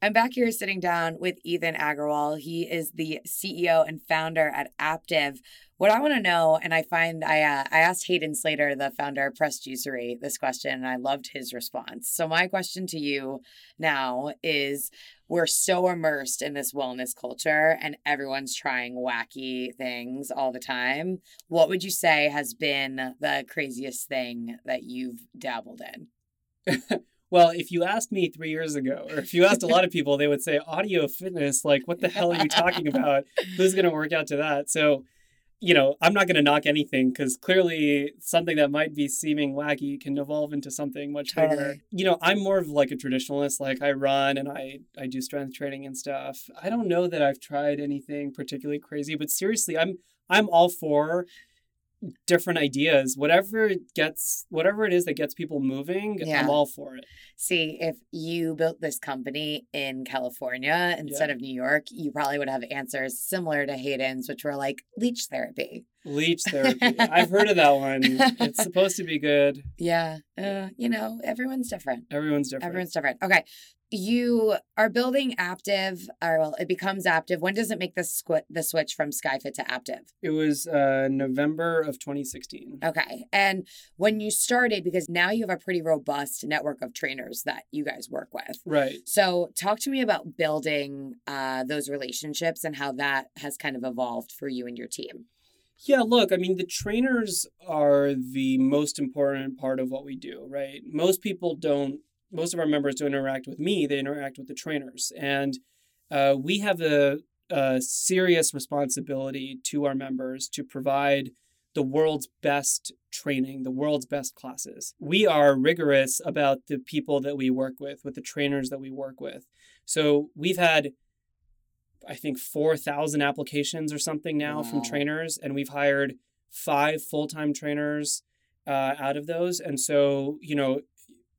I'm back here sitting down with Ethan Agrawal. He is the C E O and founder at Aptiv. What I want to know, and I find I uh, I asked Hayden Slater, the founder of Press Juicery, this question, and I loved his response. So my question to you now is, we're so immersed in this wellness culture and everyone's trying wacky things all the time. What would you say has been the craziest thing that you've dabbled in? Well, if you asked me three years ago, or if you asked a lot of people, they would say audio fitness, like, what the hell are you talking about? Who's going to work out to that? So, you know, I'm not going to knock anything, because clearly something that might be seeming wacky can evolve into something much totally. bigger. You know, I'm more of like a traditionalist, like I run and I, I do strength training and stuff. I don't know that I've tried anything particularly crazy, but seriously, I'm I'm all for different ideas, whatever gets whatever it is that gets people moving. Yeah. I'm all for it. See, if you built this company in California instead yeah. of New York, you probably would have answers similar to Hayden's, which were like leech therapy. Leech therapy. I've heard of that one. It's supposed to be good. Yeah. Uh, you know, everyone's different. Everyone's different. Everyone's different. Okay. You are building Aptiv, or well, it becomes Aptiv. When does it make the, squ- the switch from SkyFit to Aptiv? It was uh, November of twenty sixteen. Okay. And when you started, because now you have a pretty robust network of trainers that you guys work with. Right. So talk to me about building uh, those relationships and how that has kind of evolved for you and your team. Yeah, look, I mean, the trainers are the most important part of what we do, right? Most people don't, most of our members don't interact with me, they interact with the trainers. And uh, we have a, a serious responsibility to our members to provide the world's best training, the world's best classes. We are rigorous about the people that we work with, with the trainers that we work with. So we've had I think four thousand applications or something now wow. from trainers. And we've hired five full-time trainers uh, out of those. And so, you know,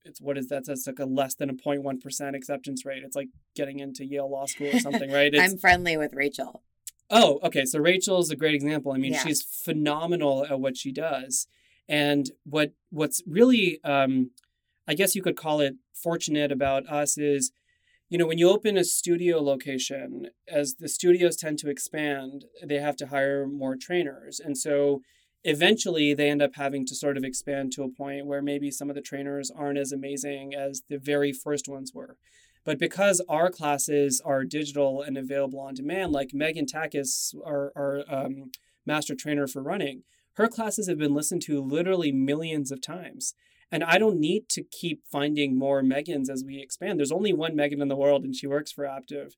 it's what is that? That's like a less than a zero point one percent acceptance rate. It's like getting into Yale Law School or something, right? It's... I'm friendly with Rachel. Oh, okay. So Rachel is a great example. I mean, yeah. she's phenomenal at what she does. And what what's really, um, I guess you could call it fortunate about us is, you know, when you open a studio location, as the studios tend to expand, they have to hire more trainers. And so eventually they end up having to sort of expand to a point where maybe some of the trainers aren't as amazing as the very first ones were. But because our classes are digital and available on demand, like Megan Takis, our, our um, master trainer for running, her classes have been listened to literally millions of times. And I don't need to keep finding more Megans as we expand. There's only one Megan in the world, and she works for Aptiv,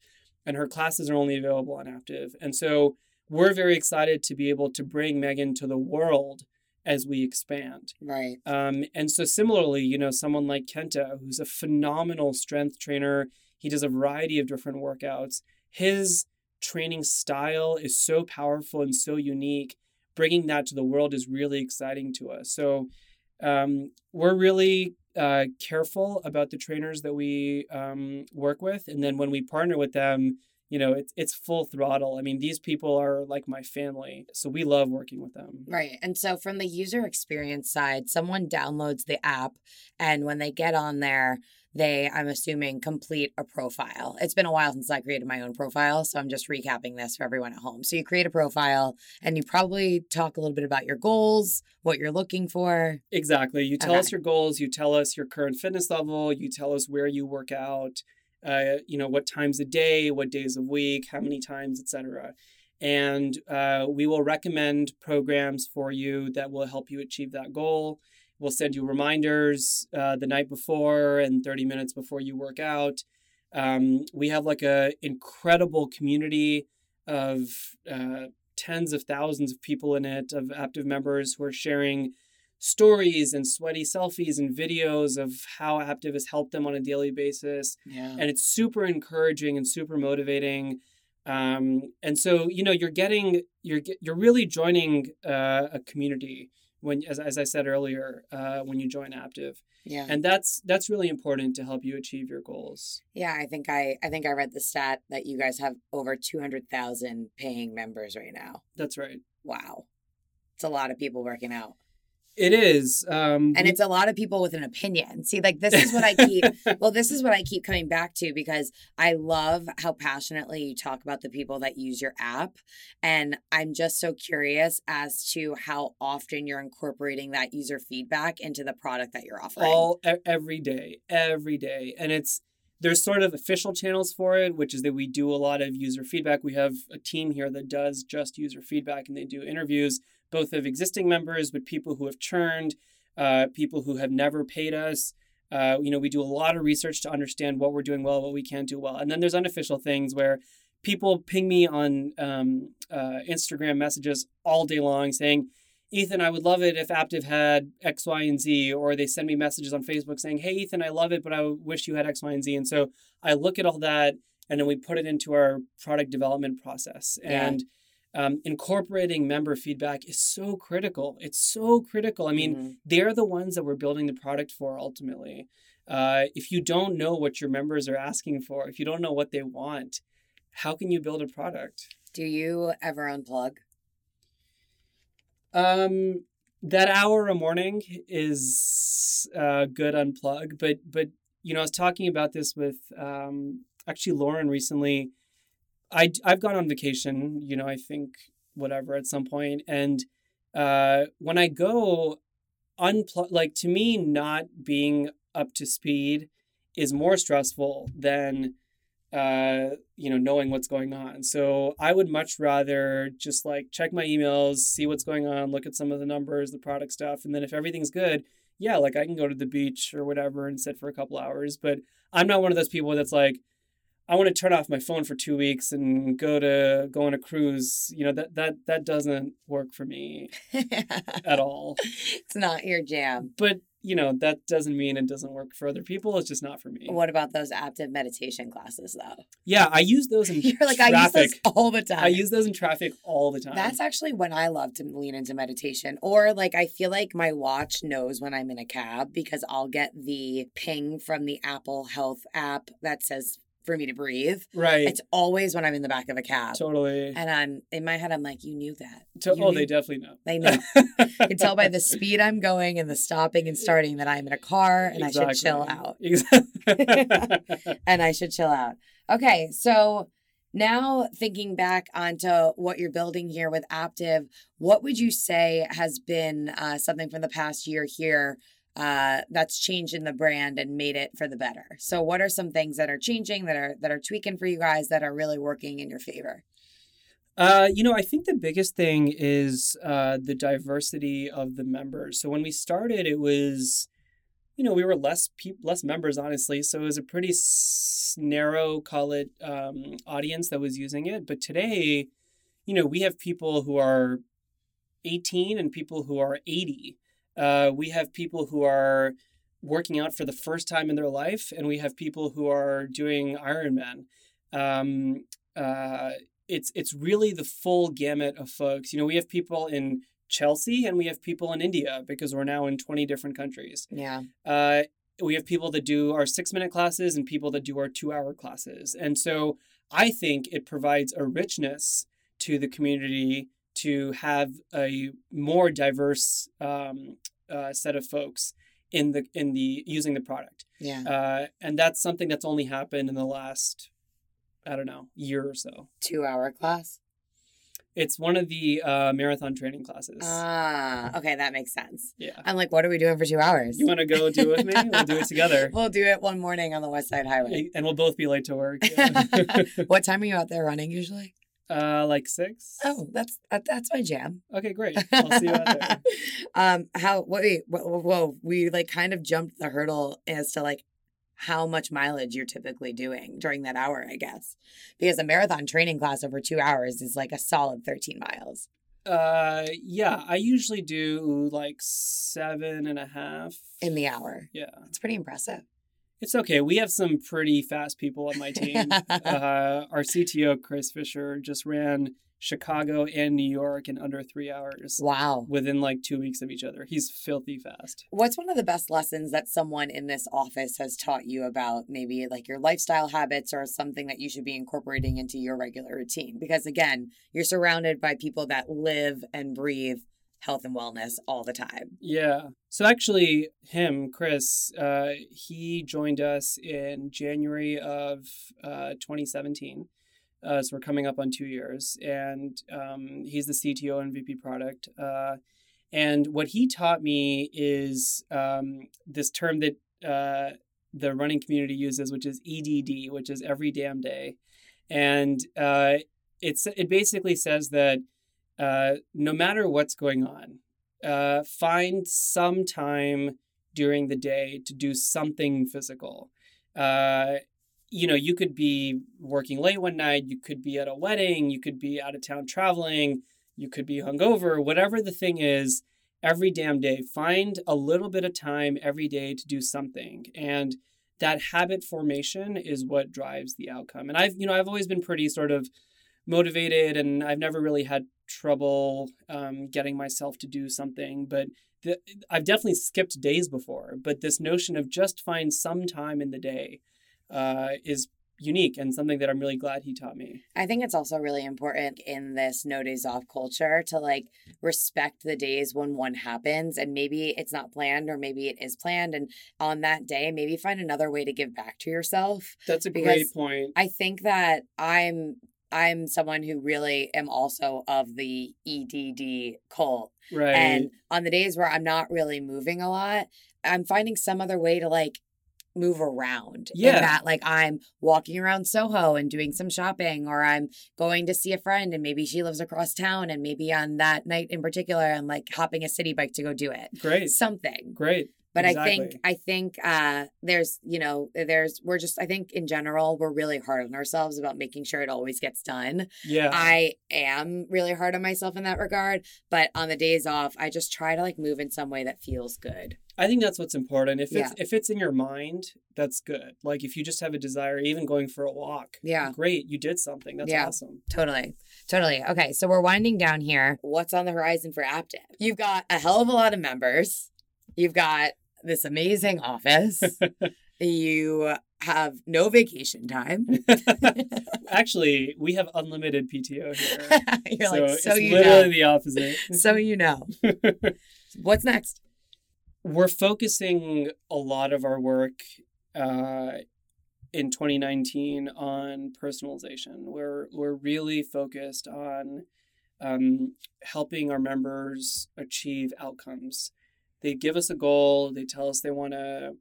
and her classes are only available on Aptiv. And so we're very excited to be able to bring Megan to the world as we expand. Right. Um, and so similarly, you know, someone like Kenta, who's a phenomenal strength trainer, he does a variety of different workouts. His training style is so powerful and so unique. Bringing that to the world is really exciting to us. So Um, we're really uh, careful about the trainers that we um, work with. And then when we partner with them, you know, it's, it's full throttle. I mean, these people are like my family. So we love working with them. Right. And so from the user experience side, someone downloads the app and when they get on there, they, I'm assuming, complete a profile. It's been a while since I created my own profile, so I'm just recapping this for everyone at home. So you create a profile, and you probably talk a little bit about your goals, what you're looking for. Exactly. You tell okay. us your goals. You tell us your current fitness level. You tell us where you work out, uh, you know, what times a day, what days a week, how many times, et cetera. And uh, we will recommend programs for you that will help you achieve that goal. We'll send you reminders uh, the night before and thirty minutes before you work out. Um, we have like a incredible community of uh, tens of thousands of people in it, of Aptiv members who are sharing stories and sweaty selfies and videos of how Aptiv has helped them on a daily basis. Yeah. And it's super encouraging and super motivating. Um, and so, you know, you're getting, you're, you're really joining uh, a community. When, as, as I said earlier, uh, when you join Aptiv. Yeah. And that's that's really important to help you achieve your goals. Yeah, I think I I think I read the stat that you guys have over two hundred thousand paying members right now. That's right. Wow. It's a lot of people working out. It is. Um, and we... it's a lot of people with an opinion. See, like this is what I keep. well, this is what I keep coming back to because I love how passionately you talk about the people that use your app. And I'm just so curious as to how often you're incorporating that user feedback into the product that you're offering. All every day, every day. And it's there's sort of official channels for it, which is that we do a lot of user feedback. We have a team here that does just user feedback and they do interviews. Both of existing members, but people who have churned, uh, people who have never paid us, Uh, you know, we do a lot of research to understand what we're doing well, what we can't do well. And then there's unofficial things where people ping me on um, uh, Instagram messages all day long saying, Ethan, I would love it if Aptiv had X, Y, and Z, or they send me messages on Facebook saying, hey, Ethan, I love it, but I wish you had X, Y, and Z. And so I look at all that, and then we put it into our product development process. Yeah. And um, incorporating member feedback is so critical. It's so critical. I mean, mm-hmm. they're the ones that we're building the product for ultimately. Uh, if you don't know what your members are asking for, if you don't know what they want, how can you build a product? Do you ever unplug? Um, that hour a morning is a good unplug, but, but, you know, I was talking about this with, um, actually Lauren recently. I, I've gone on vacation, you know, I think whatever at some point. And, uh, when I go unplug, like to me, not being up to speed is more stressful than, uh, you know, knowing what's going on. So I would much rather just like check my emails, see what's going on, look at some of the numbers, the product stuff. And then if everything's good, yeah, like I can go to the beach or whatever and sit for a couple hours. But I'm not one of those people that's like, I want to turn off my phone for two weeks and go to go on a cruise. You know, that that that doesn't work for me at all. It's not your jam. But you know, that doesn't mean it doesn't work for other people. It's just not for me. What about those Aptiv meditation classes, though? Yeah, I use those in You're like, traffic. I use those all the time. I use those in traffic all the time. That's actually when I love to lean into meditation. Or, like, I feel like my watch knows when I'm in a cab because I'll get the ping from the Apple Health app that says, for me to breathe. Right. It's always when I'm in the back of a cab. Totally. And I'm in my head, I'm like, you knew that. To- you oh, knew- they definitely know. They know. You can tell by the speed I'm going and the stopping and starting that I'm in a car and exactly. I should chill out. Exactly. And I should chill out. Okay. So now thinking back onto what you're building here with Aptiv, what would you say has been uh, something from the past year here uh that's changed in the brand and made it for the better? So what are some things that are changing, that are that are tweaking for you guys, that are really working in your favor? Uh, you know, I think the biggest thing is uh the diversity of the members. So when we started, it was, you know, we were less pe- less members, honestly. So it was a pretty s- narrow, call it, um, audience that was using it. But today, you know, we have people who are eighteen and people who are eighty. Uh, we have people who are working out for the first time in their life, and we have people who are doing Ironman. Um, uh, it's it's really the full gamut of folks. You know, we have people in Chelsea, and we have people in India because we're now in twenty different countries. Yeah. Uh, we have people that do our six-minute classes and people that do our two-hour classes. And so I think it provides a richness to the community to have a more diverse um, uh, set of folks in the in the using the product. Yeah. Uh, and that's something that's only happened in the last, I don't know, year or so. Two-hour class? It's one of the uh, marathon training classes. Ah, okay. That makes sense. Yeah. I'm like, what are we doing for two hours? You want to go do it with me? We'll do it together. We'll do it one morning on the West Side Highway. And we'll both be late to work. Yeah. What time are you out there running usually? Uh, like six. Oh, that's that's my jam. Okay, great. I'll see you out there. um, how? Wait, whoa, whoa, we like kind of jumped the hurdle as to like how much mileage you're typically doing during that hour, I guess, because a marathon training class over two hours is like a solid thirteen miles. Uh, yeah, I usually do like seven and a half in the hour. Yeah, it's pretty impressive. It's okay. We have some pretty fast people on my team. uh, our C T O, Chris Fisher, just ran Chicago and New York in under three hours. Wow. Within like two weeks of each other. He's filthy fast. What's one of the best lessons that someone in this office has taught you about maybe like your lifestyle habits or something that you should be incorporating into your regular routine? Because again, you're surrounded by people that live and breathe health and wellness all the time. Yeah. So actually him, Chris, uh, he joined us in January of uh, twenty seventeen. Uh, so we're coming up on two years. And um, he's the C T O and V P product. Uh, and what he taught me is um, this term that uh, the running community uses, which is E D D, which is every damn day. And uh, it's it basically says that Uh, no matter what's going on, uh, find some time during the day to do something physical. Uh, you know, you could be working late one night, you could be at a wedding, you could be out of town traveling, you could be hungover, whatever the thing is, every damn day, find a little bit of time every day to do something. And that habit formation is what drives the outcome. And I've, you know, I've always been pretty sort of motivated, and I've never really had trouble um, getting myself to do something, but the, I've definitely skipped days before, but this notion of just find some time in the day uh, is unique and something that I'm really glad he taught me. I think it's also really important in this no days off culture to like respect the days when one happens, and maybe it's not planned or maybe it is planned, and on that day maybe find another way to give back to yourself. That's a great point. I think that I'm I'm someone who really am also of the E D D cult. Right. And on the days where I'm not really moving a lot, I'm finding some other way to like move around. Yeah. In that, like, I'm walking around Soho and doing some shopping, or I'm going to see a friend and maybe she lives across town, and maybe on that night in particular, I'm like hopping a city bike to go do it. Great. Something. Great. But exactly. I think I think uh, there's, you know, there's we're just I think in general, we're really hard on ourselves about making sure it always gets done. Yeah, I am really hard on myself in that regard. But on the days off, I just try to like move in some way that feels good. I think that's what's important. If it's yeah. if it's in your mind, that's good. Like if you just have a desire, even going for a walk. Yeah. Great. You did something. That's yeah, awesome. Totally. Totally. Okay. So we're winding down here. What's on the horizon for Aptiv? You've got a hell of a lot of members. You've got this amazing office. You have no vacation time. Actually, we have unlimited P T O here. You're so like, so it's you literally know. The opposite. So you know. What's next? We're focusing a lot of our work uh, in twenty nineteen on personalization. We're we're really focused on um, helping our members achieve outcomes. They give us a goal. They tell us they want to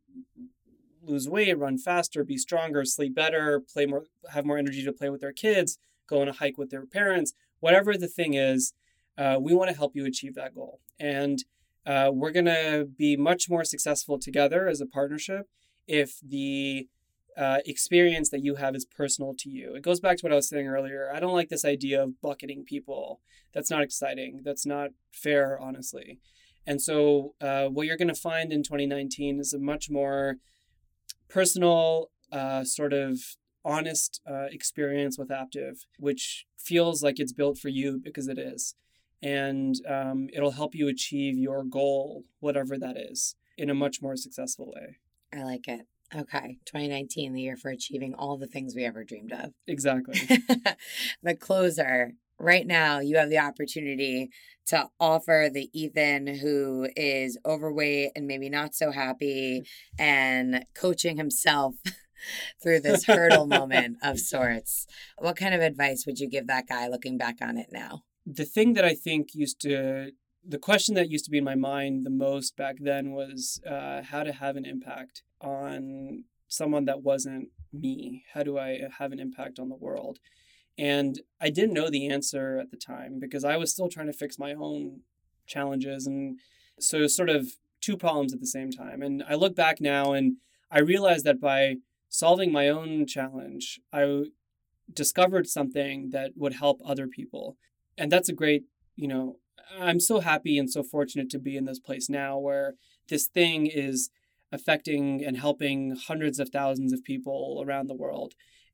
lose weight, run faster, be stronger, sleep better, play more, have more energy to play with their kids, go on a hike with their parents, whatever the thing is. Uh, we want to help you achieve that goal. And uh, we're going to be much more successful together as a partnership if the uh, experience that you have is personal to you. It goes back to what I was saying earlier. I don't like this idea of bucketing people. That's not exciting. That's not fair, honestly. And so uh, what you're going to find in twenty nineteen is a much more personal, uh, sort of honest uh, experience with Aptiv, which feels like it's built for you because it is. And um, it'll help you achieve your goal, whatever that is, in a much more successful way. I like it. Okay. twenty nineteen, the year for achieving all the things we ever dreamed of. Exactly. The closer. Right now, you have the opportunity to offer the Ethan who is overweight and maybe not so happy and coaching himself through this hurdle moment of sorts. What kind of advice would you give that guy looking back on it now? The thing that I think used to, the question that used to be in my mind the most back then was uh, how to have an impact on someone that wasn't me. How do I have an impact on the world? And I didn't know the answer at the time because I was still trying to fix my own challenges. And so it was sort of two problems at the same time. And I look back now and I realized that by solving my own challenge, I discovered something that would help other people. And that's a great, you know, I'm so happy and so fortunate to be in this place now where this thing is affecting and helping hundreds of thousands of people around the world.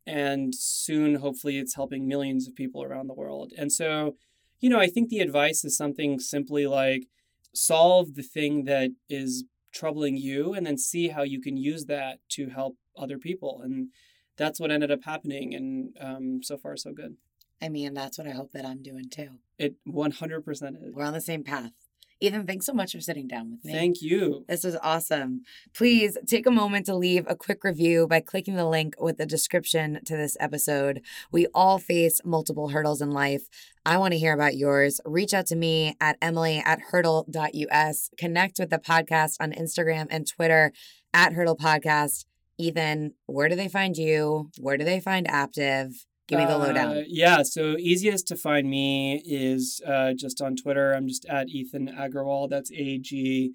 And soon, hopefully, it's helping millions of people around the world. And so, you know, I think the advice is something simply like solve the thing that is troubling you and then see how you can use that to help other people. And that's what ended up happening. And um, so far, so good. I mean, that's what I hope that I'm doing, too. It one hundred percent is. We're on the same path. Ethan, thanks so much for sitting down with me. Thank you. This was awesome. Please take a moment to leave a quick review by clicking the link with the description to this episode. We all face multiple hurdles in life. I want to hear about yours. Reach out to me at Emily at hurdle dot U S. Connect with the podcast on Instagram and Twitter at Hurdle Podcast. Ethan, where do they find you? Where do they find Aptiv? Give me the lowdown. Uh, yeah, so easiest to find me is uh, just on Twitter. I'm just at Ethan Agrawal. That's A G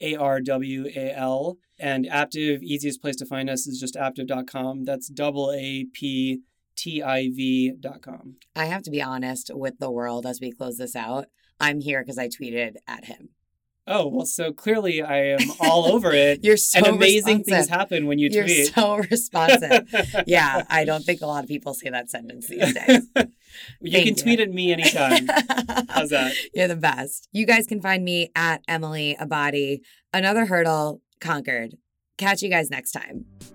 A R W A L. And Aptiv, easiest place to find us is just aptiv dot com. That's double A P T I V dot com. I have to be honest with the world as we close this out. I'm here because I tweeted at him. Oh, well, so clearly I am all over it. You're so And amazing responsive. Things happen when you You're tweet. You're so responsive. Yeah, I don't think a lot of people say that sentence these days. You Thank can you. Tweet at me anytime. How's that? You're the best. You guys can find me at Emily Abadi. Another hurdle conquered. Catch you guys next time.